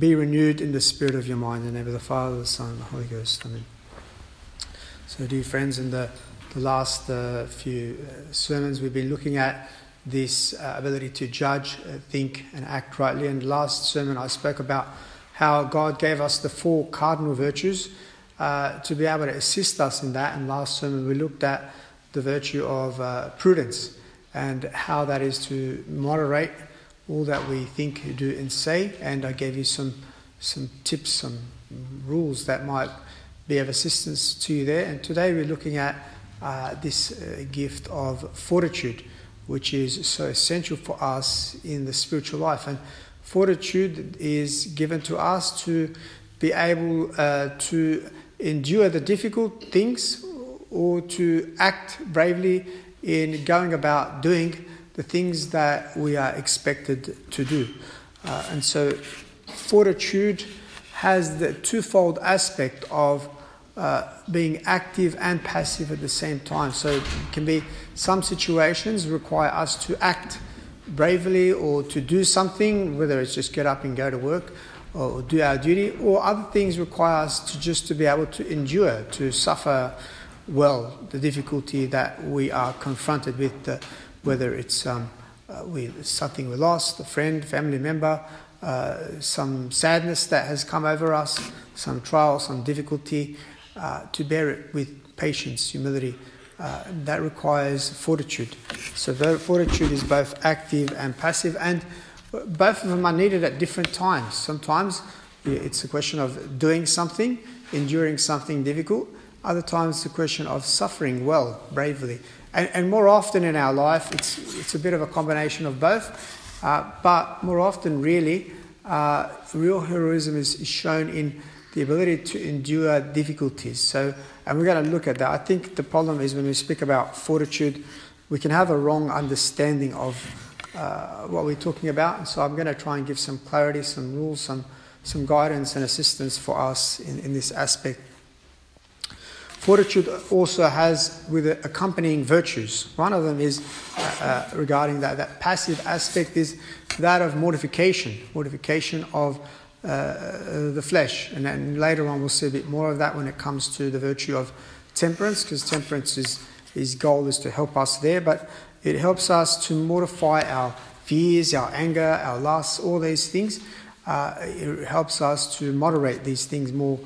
Be renewed in the spirit of your mind. In the name of the Father, the Son, and the Holy Ghost. Amen. So dear friends, in the last few sermons we've been looking at this ability to judge, think and act rightly. And last sermon I spoke about how God gave us the four cardinal virtues to be able to assist us in that. And last sermon we looked at the virtue of prudence and how that is to moderate all that we think, do and say. And I gave you some tips, some rules that might be of assistance to you there. And today we're looking at this gift of fortitude, which is so essential for us in the spiritual life. And fortitude is given to us to be able to endure the difficult things, or to act bravely in going about doing the things that we are expected to do. And so fortitude has the twofold aspect of being active and passive at the same time. So it can be some situations require us to act bravely or to do something, whether it's just get up and go to work or do our duty, or other things require us to just to be able to endure, to suffer well the difficulty that we are confronted with, whether it's with something we lost, a friend, family member, some sadness that has come over us, some trial, some difficulty, to bear it with patience, humility. That requires fortitude. So fortitude is both active and passive, and both of them are needed at different times. Sometimes it's a question of doing something, enduring something difficult. Other times it's a question of suffering well, bravely. And more often in our life, it's a bit of a combination of both. But more often, really, real heroism is shown in the ability to endure difficulties. So, and we're going to look at that. I think the problem is when we speak about fortitude, we can have a wrong understanding of what we're talking about. And so I'm going to try and give some clarity, some rules, some guidance and assistance for us in this aspect. Fortitude also has with it accompanying virtues. One of them is regarding that passive aspect is that of mortification of the flesh. And then later on we'll see a bit more of that when it comes to the virtue of temperance, because temperance's goal is to help us there. But it helps us to mortify our fears, our anger, our lusts, all these things. It helps us to moderate these things more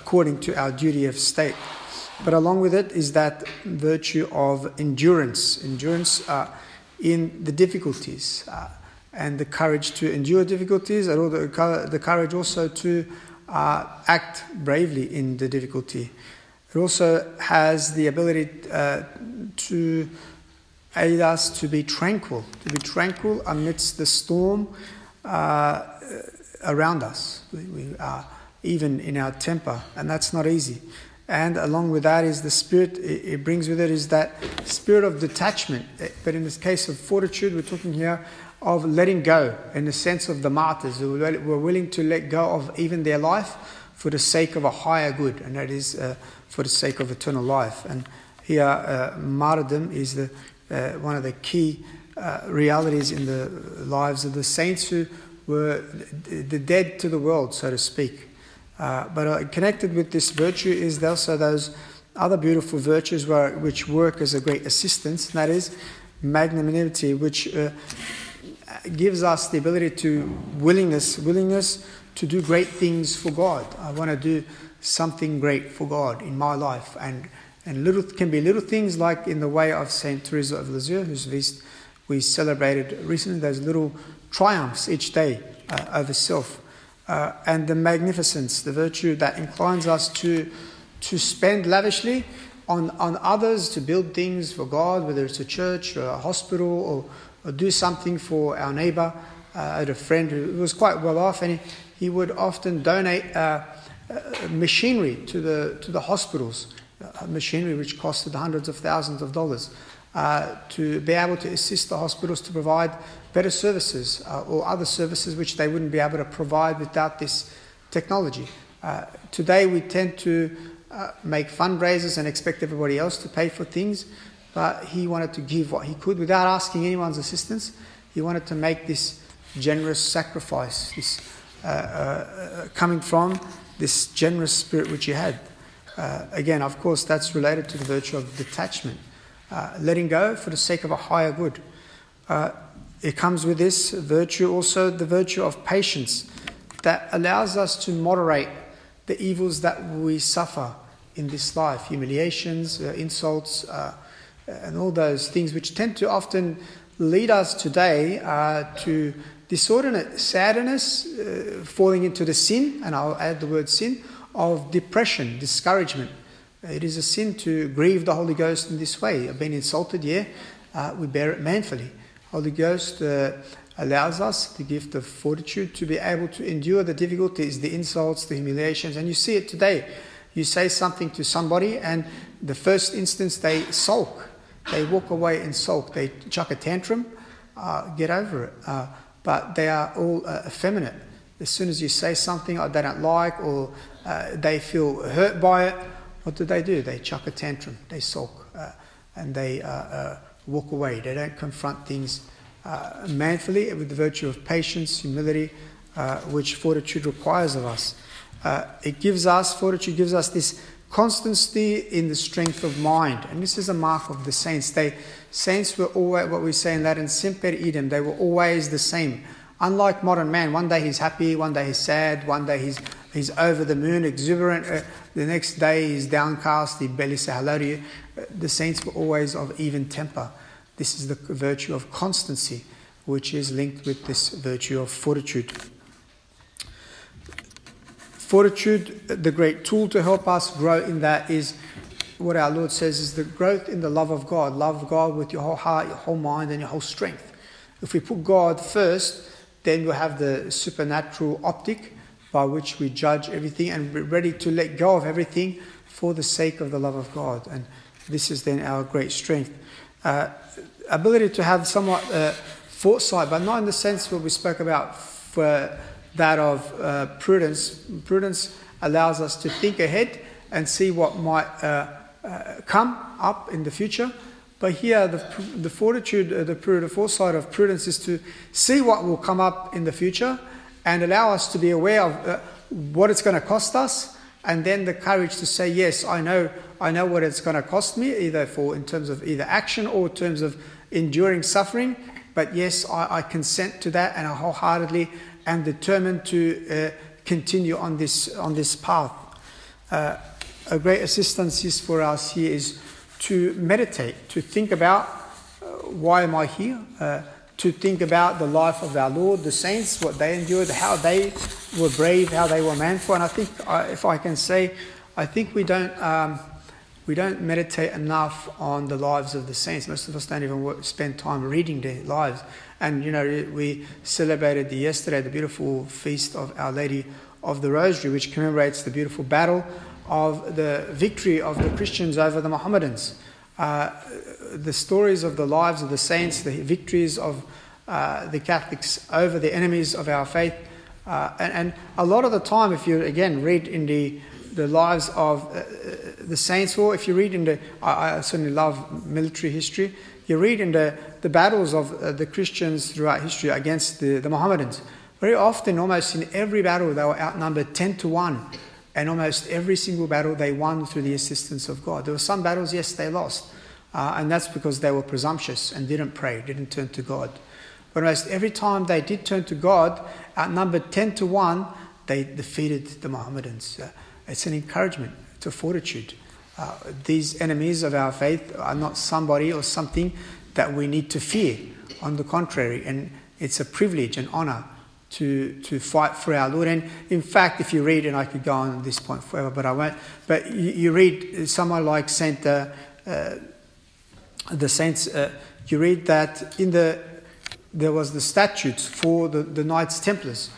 according to our duty of state. But along with it is that virtue of endurance in the difficulties, and the courage to endure difficulties, and the courage also to act bravely in the difficulty. It also has the ability to aid us to be tranquil, amidst the storm around us. We are even in our temper, and that's not easy. And along with that is the spirit, it brings with it is that spirit of detachment. But in this case of fortitude, we're talking here of letting go, in the sense of the martyrs who were willing to let go of even their life for the sake of a higher good, and that is for the sake of eternal life. And here martyrdom is the one of the key realities in the lives of the saints who were the dead to the world, so to speak. But connected with this virtue is also those other beautiful virtues which work as a great assistance, and that is magnanimity, which gives us the ability to willingness to do great things for God. I want to do something great for God in my life, and little can be little things, like in the way of Saint Teresa of Lisieux, whose feast we celebrated recently. Those little triumphs each day over self. And the magnificence, the virtue that inclines us to spend lavishly on others, to build things for God, whether it's a church or a hospital, or do something for our neighbour. I had a friend who was quite well off, and he would often donate machinery to the hospitals, machinery which costed hundreds of thousands of dollars, to be able to assist the hospitals to provide better services or other services which they wouldn't be able to provide without this technology. Today we tend to make fundraisers and expect everybody else to pay for things, but he wanted to give what he could without asking anyone's assistance. He wanted to make this generous sacrifice, this coming from this generous spirit which you had. Again, of course, that's related to the virtue of detachment. Letting go for the sake of a higher good. It comes with this virtue also the virtue of patience that allows us to moderate the evils that we suffer in this life, humiliations, insults, and all those things which tend to often lead us today to disordinate sadness, falling into the sin, and I'll add the word sin, of depression, discouragement. It is a sin to grieve the Holy Ghost in this way. I've been insulted, we bear it manfully. Holy Ghost allows us the gift of fortitude to be able to endure the difficulties, the insults, the humiliations, and you see it today. You say something to somebody and the first instance they sulk. They walk away and sulk. They chuck a tantrum, get over it. But they are all effeminate. As soon as you say something they don't like or they feel hurt by it, what do? They chuck a tantrum. They sulk and they walk away. They don't confront things manfully with the virtue of patience, humility, which fortitude requires of us. Fortitude gives us this constancy in the strength of mind. And this is a mark of the saints. Saints were always, what we say in Latin, semper idem. They were always the same. Unlike modern man, one day he's happy, one day he's sad, one day he's over the moon, exuberant. The next day he's downcast, he barely say hello to you. The saints were always of even temper. This is the virtue of constancy, which is linked with this virtue of fortitude. Fortitude, the great tool to help us grow in that is what our Lord says is the growth in the love of God. Love God with your whole heart, your whole mind, and your whole strength. If we put God first, then we'll have the supernatural optic by which we judge everything and be ready to let go of everything for the sake of the love of God. And this is then our great strength. Ability to have somewhat foresight, but not in the sense where we spoke about for that of prudence. Prudence allows us to think ahead and see what might come up in the future. But here, the fortitude, the foresight of prudence is to see what will come up in the future and allow us to be aware of what it's going to cost us, and then the courage to say, yes, I know what it's going to cost me, either for in terms of either action or in terms of enduring suffering. But yes, I consent to that, and I wholeheartedly am determined to continue on this path. A great assistance is for us here is to meditate, to think about why am I here, to think about the life of our Lord, the saints, what they endured, how they were brave, how they were manful. And I think, if I can say, I think we don't meditate enough on the lives of the saints. Most of us don't even spend time reading their lives. And, we celebrated yesterday the beautiful feast of Our Lady of the Rosary, which commemorates the beautiful battle of the victory of the Christians over the Mohammedans. The stories of the lives of the saints, the victories of the Catholics over the enemies of our faith. And a lot of the time, if you, again, read in the lives of the saints, or if you read in I certainly love military history, you read in the battles of the Christians throughout history against the Mohammedans. Very often, almost in every battle, they were outnumbered 10-1. And almost every single battle they won through the assistance of God. There were some battles, yes, they lost. And that's because they were presumptuous and didn't pray, didn't turn to God. But almost every time they did turn to God, outnumbered 10-1, they defeated the Mohammedans. It's an encouragement to fortitude. These enemies of our faith are not somebody or something that we need to fear. On the contrary, and it's a privilege and honor to fight for our Lord. And in fact, if you read, and I could go on at this point forever, but I won't, but you read someone like the saints, you read that there was the statutes for the Knights Templars,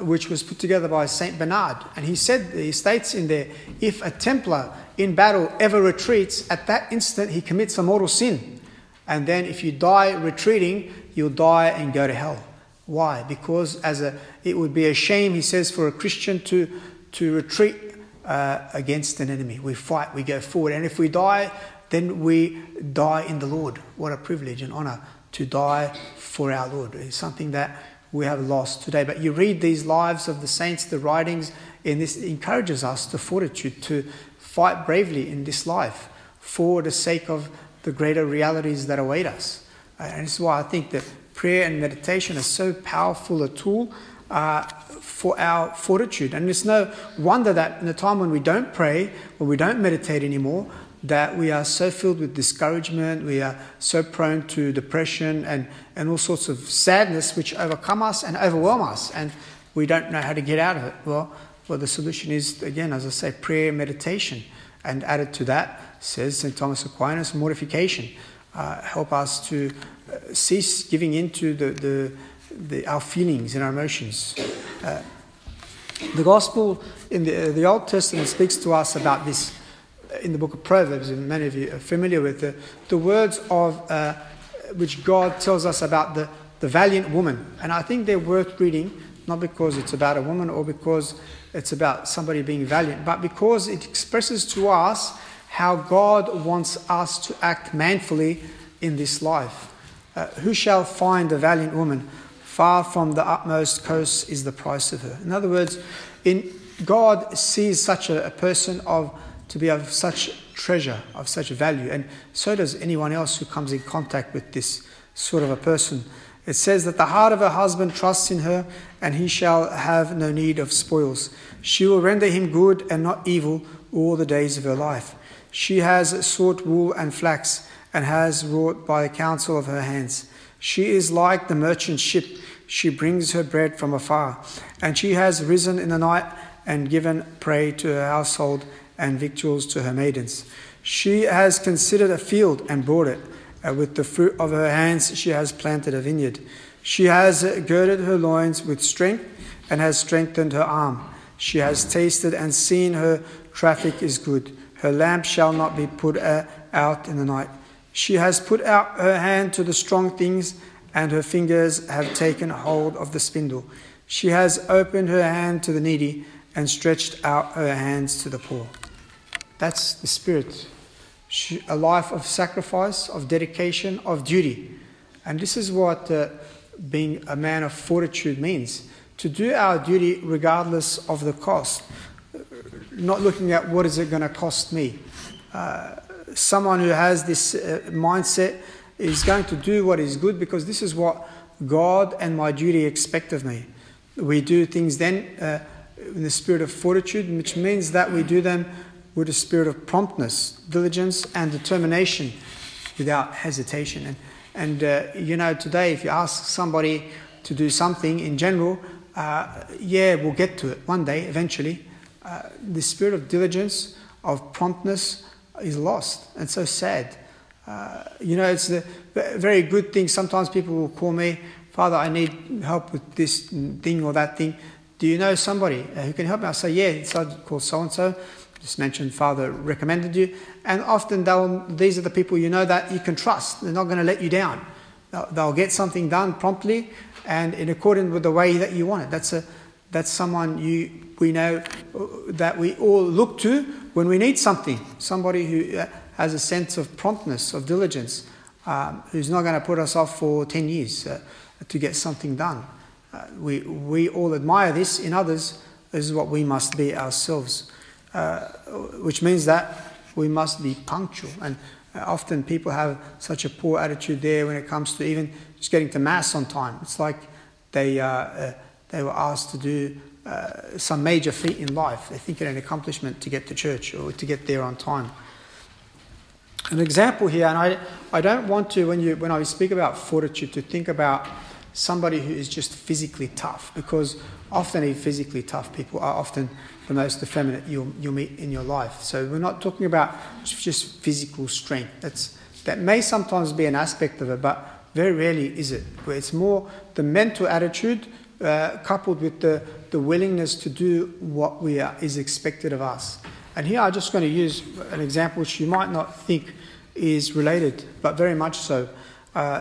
which was put together by Saint Bernard. And he states in there, if a Templar in battle ever retreats, at that instant he commits a mortal sin. And then if you die retreating, you'll die and go to hell. Why? Because it would be a shame, he says, for a Christian to retreat against an enemy. We fight, we go forward. And if we die, then we die in the Lord. What a privilege and honor to die for our Lord. It's something that we have lost today. But you read these lives of the saints, the writings, and this encourages us to fortitude, to fight bravely in this life for the sake of the greater realities that await us. And this is why I think that prayer and meditation is so powerful a tool for our fortitude. And it's no wonder that in the time when we don't pray, when we don't meditate anymore, that we are so filled with discouragement, we are so prone to depression and all sorts of sadness which overcome us and overwhelm us, and we don't know how to get out of it. Well, the solution is, again, as I say, prayer, meditation, and added to that, says St. Thomas Aquinas, mortification. Help us to cease giving in to our feelings and our emotions. The Gospel in the Old Testament speaks to us about this in the book of Proverbs, and many of you are familiar with the words of which God tells us about the valiant woman. And I think they're worth reading, not because it's about a woman or because it's about somebody being valiant, but because it expresses to us how God wants us to act manfully in this life. Who shall find a valiant woman? Far from the utmost coast is the price of her. In other words, God sees such a person to be of such treasure, of such value, and so does anyone else who comes in contact with this sort of a person. It says that the heart of her husband trusts in her, and he shall have no need of spoils. She will render him good and not evil all the days of her life. She has sought wool and flax, and has wrought by the counsel of her hands. She is like the merchant ship. She brings her bread from afar, and she has risen in the night and given prey to her household and victuals to her maidens. She has considered a field and bought it. With the fruit of her hands she has planted a vineyard. She has girded her loins with strength and has strengthened her arm. She has tasted and seen her traffic is good. Her lamp shall not be put out in the night. She has put out her hand to the strong things, and her fingers have taken hold of the spindle. She has opened her hand to the needy and stretched out her hands to the poor. That's the spirit. A life of sacrifice, of dedication, of duty. And this is what being a man of fortitude means. To do our duty regardless of the cost. Not looking at what is it going to cost me. Someone who has this mindset is going to do what is good because this is what God and my duty expect of me. We do things then in the spirit of fortitude, which means that we do them with a spirit of promptness, diligence, and determination, without hesitation. And today, if you ask somebody to do something in general, we'll get to it one day, eventually. The spirit of diligence, of promptness, is lost. It's so sad. It's the very good thing. Sometimes people will call me, "Father, I need help with this thing or that thing. Do you know somebody who can help me?" I say, "Yeah, it's called so-and-so. Just mentioned Father recommended you." And often these are the people you know that you can trust. They're not going to let you down. They'll get something done promptly and in accordance with the way that you want it. That's someone we know that we all look to when we need something. Somebody who has a sense of promptness, of diligence, who's not going to put us off for 10 years to get something done. We all admire this in others. This is what we must be ourselves, which means that we must be punctual. And often people have such a poor attitude there when it comes to even just getting to Mass on time. It's like they were asked to do some major feat in life. They think it an accomplishment to get to church or to get there on time. An example here, and I don't want to, when I speak about fortitude, to think about somebody who is just physically tough, because often physically tough people are often the most effeminate you'll meet in your life. So we're not talking about just physical strength. That may sometimes be an aspect of it, but very rarely is it. It's more the mental attitude coupled with the willingness to do what is expected of us. And here I'm just going to use an example which you might not think is related, but very much so.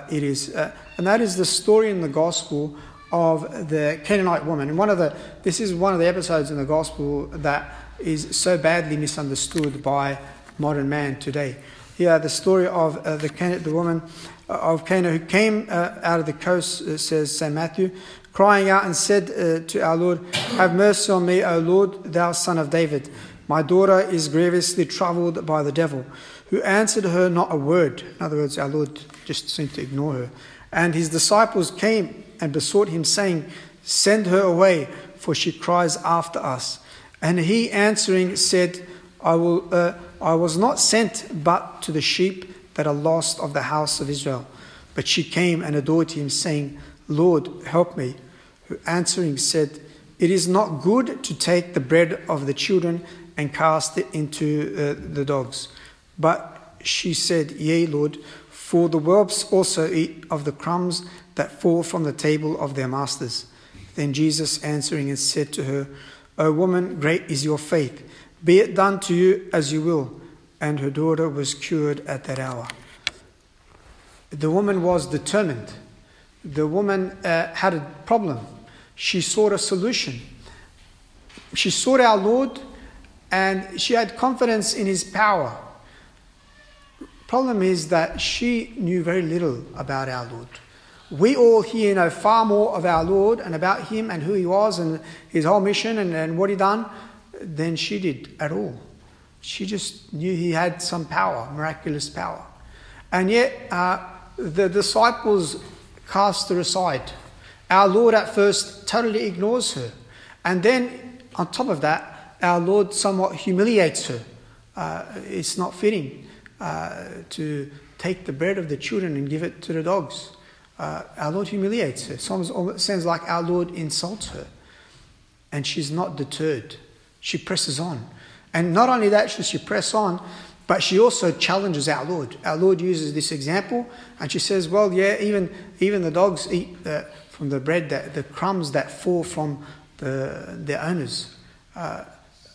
It is, and that is the story in the Gospel of the Canaanite woman. And this is one of the episodes in the Gospel that is so badly misunderstood by modern man today. Here, the story of the woman of Cana who came out of the coast, says St. Matthew, crying out and said to our Lord, "Have mercy on me, O Lord, thou son of David. My daughter is grievously troubled by the devil, who answered her not a word." In other words, our Lord just seemed to ignore her. "And his disciples came and besought him, saying, 'Send her away, for she cries after us.' And he answering said, 'I was not sent but to the sheep that are lost of the house of Israel.' But she came and adored him, saying, 'Lord, help me.' Who answering said, 'It is not good to take the bread of the children and cast it into the dogs.' But she said, 'Yea, Lord, for the whelps also eat of the crumbs that fall from the table of their masters.' Then Jesus answering and said to her, 'O woman, great is your faith. Be it done to you as you will.' And her daughter was cured at that hour." The woman was determined. The woman had a problem. She sought a solution. She sought our Lord, and she had confidence in his power. Problem is that she knew very little about our Lord. We all here know far more of our Lord and about him and who he was and his whole mission and what he done than she did at all. She just knew he had some power, miraculous power. And yet the disciples cast her aside. Our Lord at first totally ignores her. And then on top of that, our Lord somewhat humiliates her. It's not fitting to take the bread of the children and give it to the dogs. Our Lord humiliates her. Sometimes sounds like our Lord insults her. And she's not deterred. She presses on. And not only that, she presses on, but she also challenges our Lord. Our Lord uses this example, and she says, "Well, yeah, even the dogs eat from the bread, the crumbs that fall from their owners.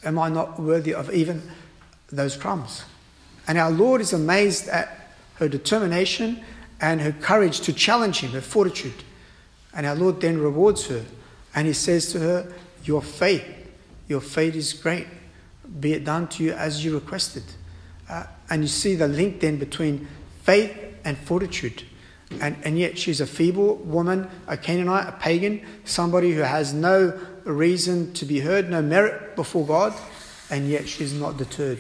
Am I not worthy of even those crumbs?" And our Lord is amazed at her determination and her courage to challenge him, her fortitude. And our Lord then rewards her. And he says to her, your faith is great. Be it done to you as you requested. And you see the link then between faith and fortitude. And yet she's a feeble woman, a Canaanite, a pagan, somebody who has no reason to be heard, no merit before God. And yet she's not deterred.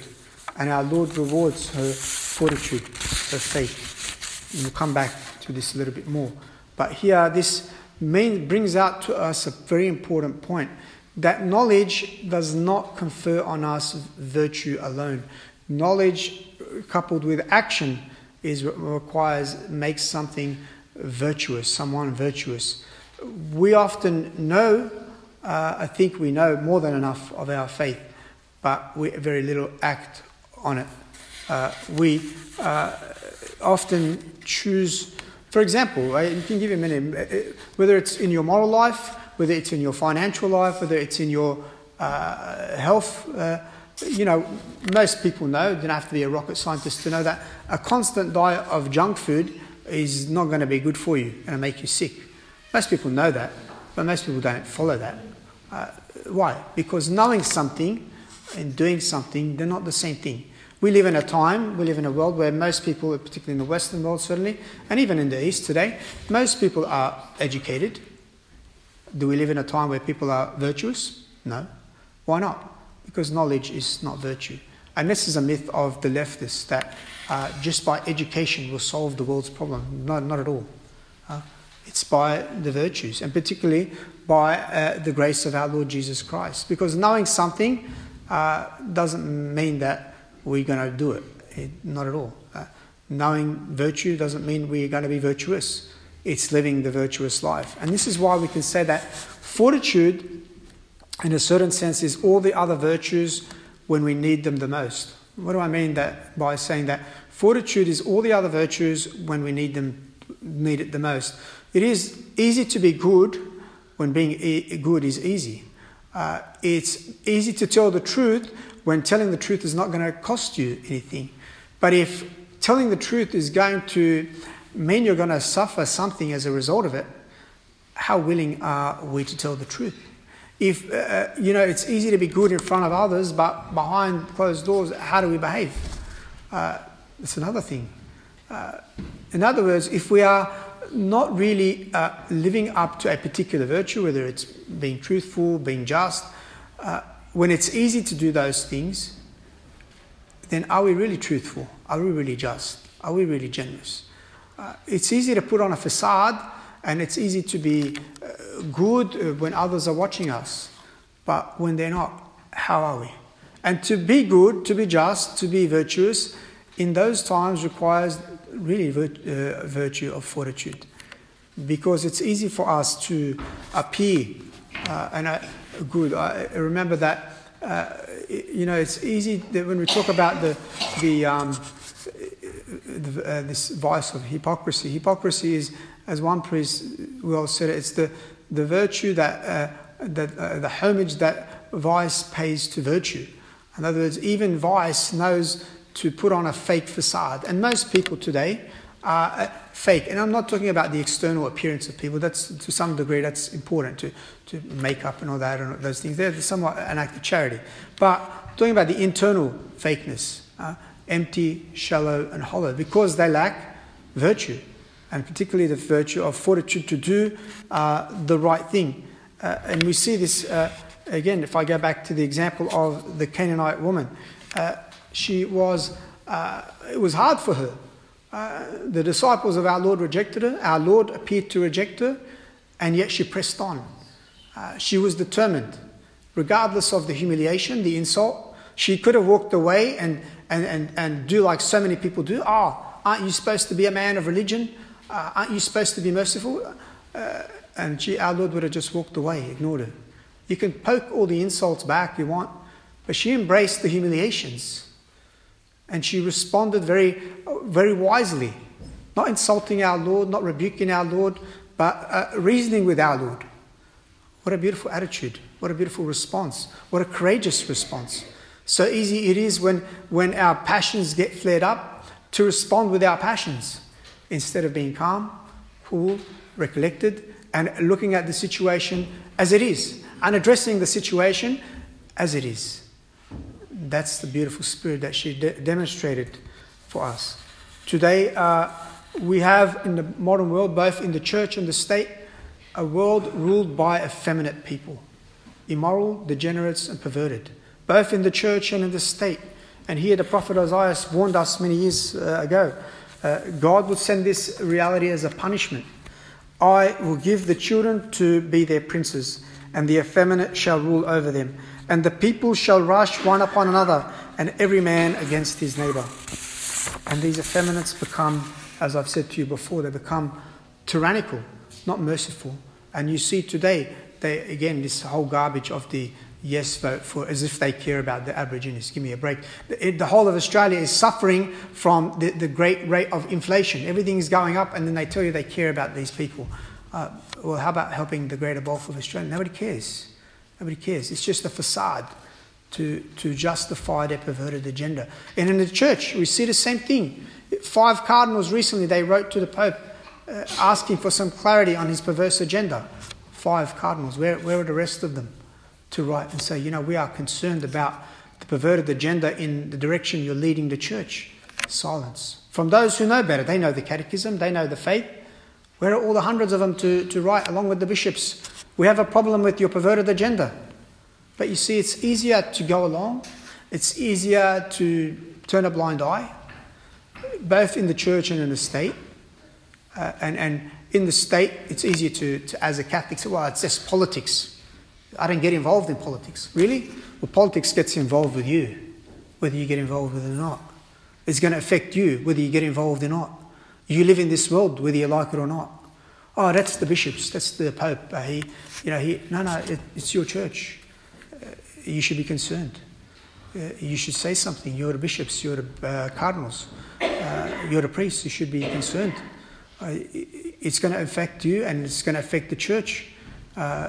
And our Lord rewards her fortitude, her faith. And we'll come back to this a little bit more. But here, this brings out to us a very important point, that knowledge does not confer on us virtue alone. Knowledge coupled with action is what makes something virtuous, someone virtuous. We often know, I think we know more than enough of our faith, but we very little act on it. We often choose, for example, I can give you a minute, whether it's in your moral life, whether it's in your financial life, whether it's in your health. Most people know, you don't have to be a rocket scientist to know that a constant diet of junk food is not going to be good for you, going to make you sick. Most people know that, but most people don't follow that. Why? Because knowing something and doing something, they're not the same thing. We live in a world where most people, particularly in the Western world certainly, and even in the East today, most people are educated. Do we live in a time where people are virtuous? No. Why not? Because knowledge is not virtue. And this is a myth of the leftists that just by education will solve the world's problem. No, not at all. It's by the virtues, and particularly by the grace of our Lord Jesus Christ. Because knowing something doesn't mean that we're going to do it. Not at all. Knowing virtue doesn't mean we're going to be virtuous. It's living the virtuous life. And this is why we can say that fortitude, in a certain sense, is all the other virtues when we need them the most. What do I mean by saying that? Fortitude is all the other virtues when we need it the most. It is easy to be good when being good is easy. It's easy to tell the truth when telling the truth is not going to cost you anything. But if telling the truth is going to mean you're going to suffer something as a result of it, how willing are we to tell the truth? If, it's easy to be good in front of others, but behind closed doors, how do we behave? That's another thing. In other words, if we are not really living up to a particular virtue, whether it's being truthful, being just, when it's easy to do those things, then are we really truthful? Are we really just? Are we really generous? It's easy to put on a facade, and it's easy to be good when others are watching us. But when they're not, how are we? And to be good, to be just, to be virtuous, in those times requires really virtue of fortitude. Because it's easy for us to appear good. I remember that, it's easy that when we talk about this vice of hypocrisy. Hypocrisy is, as one priest well said, it's the virtue that, the homage that vice pays to virtue. In other words, even vice knows to put on a fake facade. And most people today are fake. And I'm not talking about the external appearance of people. That's, to some degree, that's important to make up and all that and those things. They're somewhat an act of charity. But talking about the internal fakeness, empty, shallow, and hollow, because they lack virtue, and particularly the virtue of fortitude to do the right thing. And we see this, again, if I go back to the example of the Canaanite woman. It was hard for her. The disciples of our Lord rejected her. Our Lord appeared to reject her, and yet she pressed on. She was determined, regardless of the humiliation, the insult. She could have walked away and do like so many people do. Aren't you supposed to be a man of religion? Aren't you supposed to be merciful? Our Lord would have just walked away, ignored her. You can poke all the insults back you want, but she embraced the humiliations. And she responded very, very wisely, not insulting our Lord, not rebuking our Lord, but reasoning with our Lord. What a beautiful attitude. What a beautiful response. What a courageous response. So easy it is when our passions get flared up to respond with our passions instead of being calm, cool, recollected, and looking at the situation as it is and addressing the situation as it is. That's the beautiful spirit that she demonstrated for us. Today, we have in the modern world, both in the church and the state, a world ruled by effeminate people, immoral, degenerates, and perverted, both in the church and in the state. And here the prophet Isaiah warned us many years ago, God would send this reality as a punishment. I will give the children to be their princes, and the effeminate shall rule over them. And the people shall rush one upon another, and every man against his neighbor. And these effeminates become, as I've said to you before, they become tyrannical, not merciful. And you see today, this whole garbage of the yes vote for, as if they care about the Aborigines. Give me a break. The whole of Australia is suffering from the great rate of inflation. Everything is going up, and then they tell you they care about these people. Well, how about helping the greater bulk of Australia? Nobody cares. Nobody cares. It's just a facade to justify their perverted agenda. And in the church, we see the same thing. 5 cardinals recently, they wrote to the Pope asking for some clarity on his perverse agenda. 5 cardinals. Where are the rest of them to write and say, we are concerned about the perverted agenda in the direction you're leading the church? Silence. From those who know better. They know the catechism. They know the faith. Where are all the hundreds of them to write along with the bishops? We have a problem with your perverted agenda. But you see, it's easier to go along. It's easier to turn a blind eye, both in the church and in the state. And in the state, it's easier to, as a Catholic, say, well, it's just politics. I don't get involved in politics. Really? Well, politics gets involved with you, whether you get involved with it or not. It's going to affect you, whether you get involved or not. You live in this world, whether you like it or not. Oh, that's the bishops, that's the Pope. It's your church. You should be concerned. You should say something. You're the bishops, you're the cardinals, you're the priests. You should be concerned. It's going to affect you, and it's going to affect the church.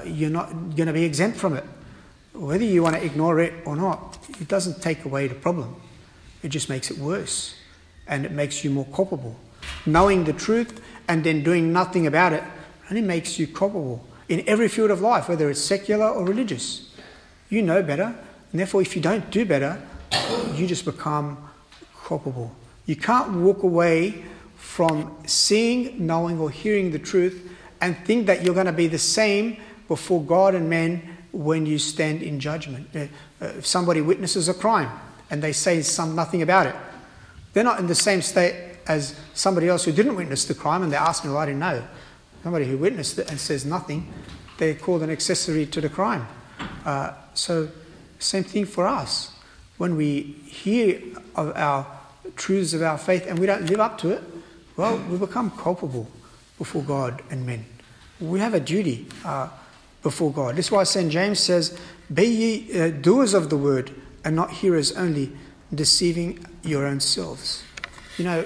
You're not going to be exempt from it. Whether you want to ignore it or not, it doesn't take away the problem. It just makes it worse, and it makes you more culpable. Knowing the truth and then doing nothing about it only makes you culpable in every field of life, whether it's secular or religious. You know better, and therefore if you don't do better, you just become culpable. You can't walk away from seeing, knowing, or hearing the truth, and think that you're going to be the same before God and men when you stand in judgment. If somebody witnesses a crime and they say nothing about it, they're not in the same state as somebody else who didn't witness the crime and they ask me, well, I didn't know. Somebody who witnessed it and says nothing, they're called an accessory to the crime. So same thing for us. When we hear of our truths of our faith and we don't live up to it, well, we become culpable before God and men. We have a duty before God. That's why St. James says, be ye doers of the word and not hearers only, deceiving your own selves. You know,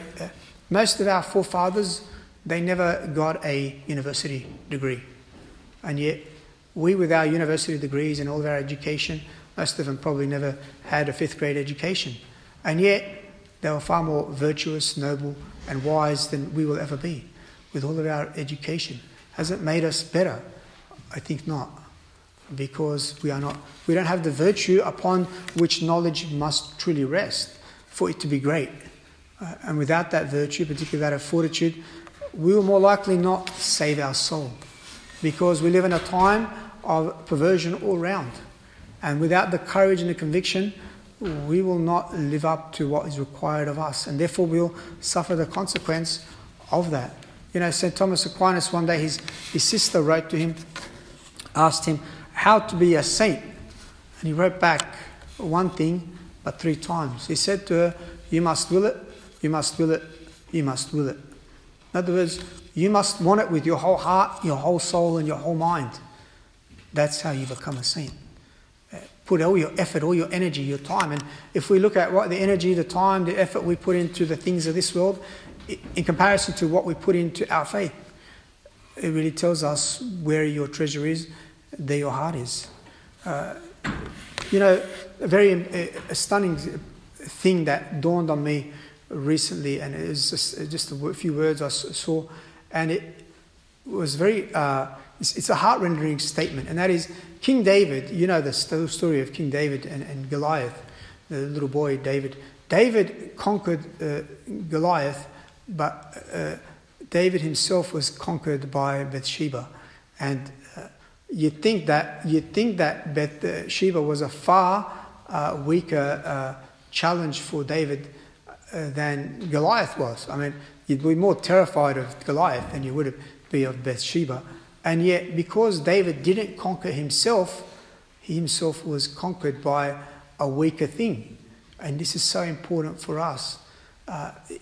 most of our forefathers, they never got a university degree. And yet, we with our university degrees and all of our education, most of them probably never had a fifth grade education. And yet, they were far more virtuous, noble, and wise than we will ever be with all of our education. Has it made us better? I think not, because we don't have the virtue upon which knowledge must truly rest for it to be great. And without that virtue, particularly that of fortitude, we will more likely not save our soul, because we live in a time of perversion all round. And without the courage and the conviction, we will not live up to what is required of us, and therefore we'll suffer the consequence of that. You know, St. Thomas Aquinas, one day his sister wrote to him, asked him how to be a saint. And he wrote back one thing, but three times. He said to her, you must will it, you must will it, you must will it. In other words, you must want it with your whole heart, your whole soul, and your whole mind. That's how you become a saint. Put all your effort, all your energy, your time. And if we look at what the energy, the time, the effort we put into the things of this world, in comparison to what we put into our faith, it really tells us where your treasure is, there your heart is. You know, a very stunning thing that dawned on me recently, and it was just a few words I saw, and it was very... It's a heart-rendering statement, and that is King David. You know the story of King David and Goliath, the little boy David. David conquered Goliath, but David himself was conquered by Bathsheba. And you'd think that Bathsheba was a far weaker challenge for David than Goliath was. I mean, you'd be more terrified of Goliath than you would be of Bathsheba. And yet, because David didn't conquer himself, he himself was conquered by a weaker thing. And this is so important for us.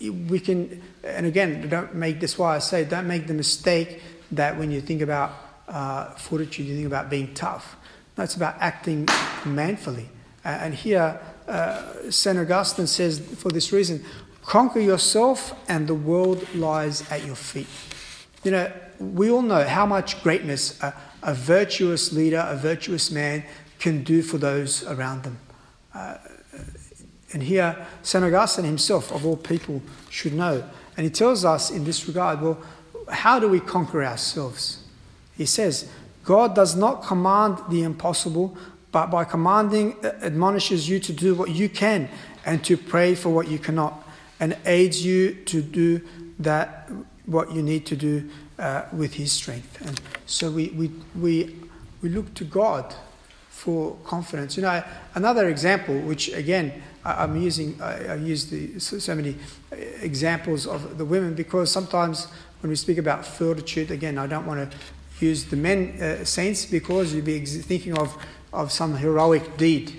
We can, and again, that's why I say, don't make the mistake that when you think about fortitude, you think about being tough. No, it's about acting manfully. And here, St. Augustine says, for this reason, conquer yourself and the world lies at your feet. You know, we all know how much greatness a virtuous leader, a virtuous man can do for those around them. And here, St. Augustine himself, of all people, should know. And he tells us in this regard, well, how do we conquer ourselves? He says, God does not command the impossible, but by commanding, admonishes you to do what you can and to pray for what you cannot, and aids you to do that what you need to do with his strength. And so we look to God for confidence. You know, another example, which again, I use so many examples of the women, because sometimes when we speak about fortitude, again, I don't want to use the men saints, because you'd be thinking of some heroic deed.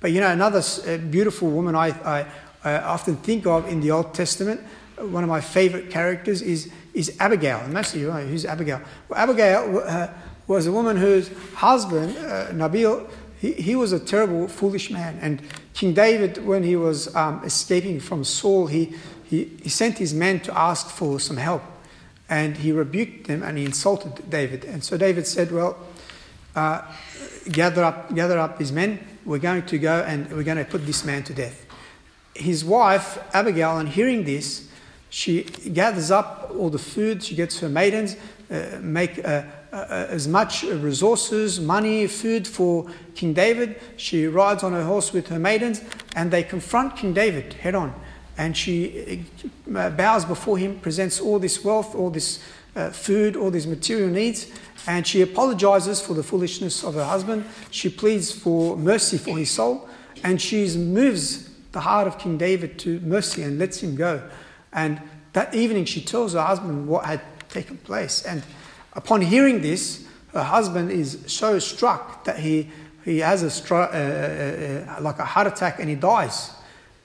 But you know, another beautiful woman I often think of in the Old Testament, one of my favorite characters is Abigail. And most of you know who's Abigail. Well, Abigail was a woman whose husband, Nabil, he was a terrible, foolish man. And King David, when he was escaping from Saul, he sent his men to ask for some help. And he rebuked them and he insulted David. And so David said, well, gather up his men. We're going to go and we're going to put this man to death. His wife, Abigail, on hearing this, she gathers up all the food, she gets her maidens, as much resources, money, food for King David. She rides on her horse with her maidens, and they confront King David head on. and she bows before him, presents all this wealth, all this food, all these material needs, and she apologizes for the foolishness of her husband. She pleads for mercy for his soul, and she moves the heart of King David to mercy and lets him go. And that evening she tells her husband what had taken place, and upon hearing this, her husband is so struck that he has like a heart attack, and he dies.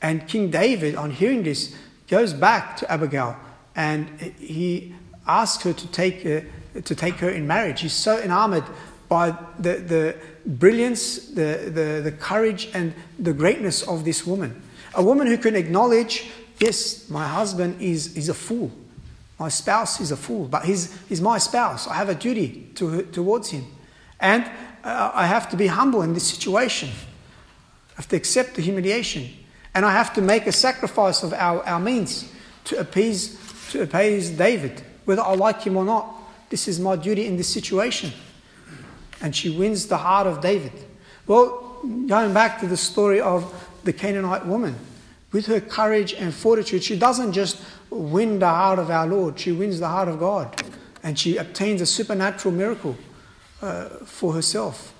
And King David, on hearing this, goes back to Abigail and he asks her to take her in marriage. He's so enamored by the brilliance, the courage and the greatness of this woman. A woman who can acknowledge, yes, my husband is a fool. My spouse is a fool, but he's my spouse. I have a duty towards him. And I have to be humble in this situation. I have to accept the humiliation. And I have to make a sacrifice of our means to appease David, whether I like him or not. This is my duty in this situation. And she wins the heart of David. Well, going back to the story of the Canaanite woman, with her courage and fortitude, she doesn't just win the heart of our Lord, she wins the heart of God. And she obtains a supernatural miracle for herself.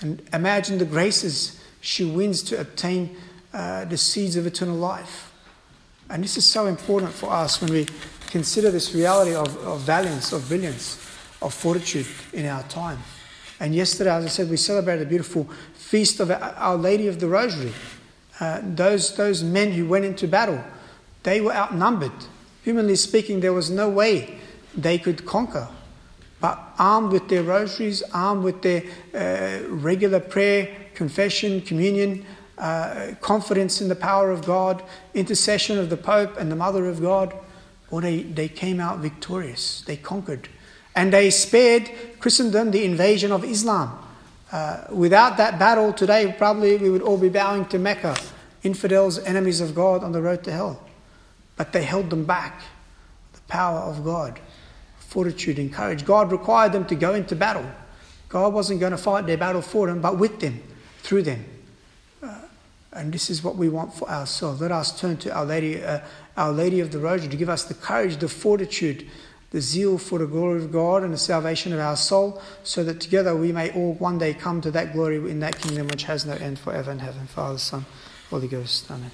And imagine the graces she wins to obtain the seeds of eternal life. And this is so important for us when we consider this reality of valiance, of brilliance, of fortitude in our time. And yesterday, as I said, we celebrated a beautiful feast of Our Lady of the Rosary. Those men who went into battle, they were outnumbered. Humanly speaking, there was no way they could conquer. But armed with their rosaries, armed with their regular prayer, confession, communion, confidence in the power of God, intercession of the Pope and the Mother of God, well, they came out victorious. They conquered. And they spared Christendom the invasion of Islam. Without that battle today, probably we would all be bowing to Mecca, infidels, enemies of God on the road to hell. But they held them back. The power of God, fortitude and courage. God required them to go into battle. God wasn't going to fight their battle for them, but with them, through them. And this is what we want for ourselves. Let us turn to Our Lady of the Rosary, to give us the courage, the fortitude, the zeal for the glory of God and the salvation of our soul, so that together we may all one day come to that glory in that kingdom which has no end, forever in heaven. Father, Son, Holy Ghost. Amen.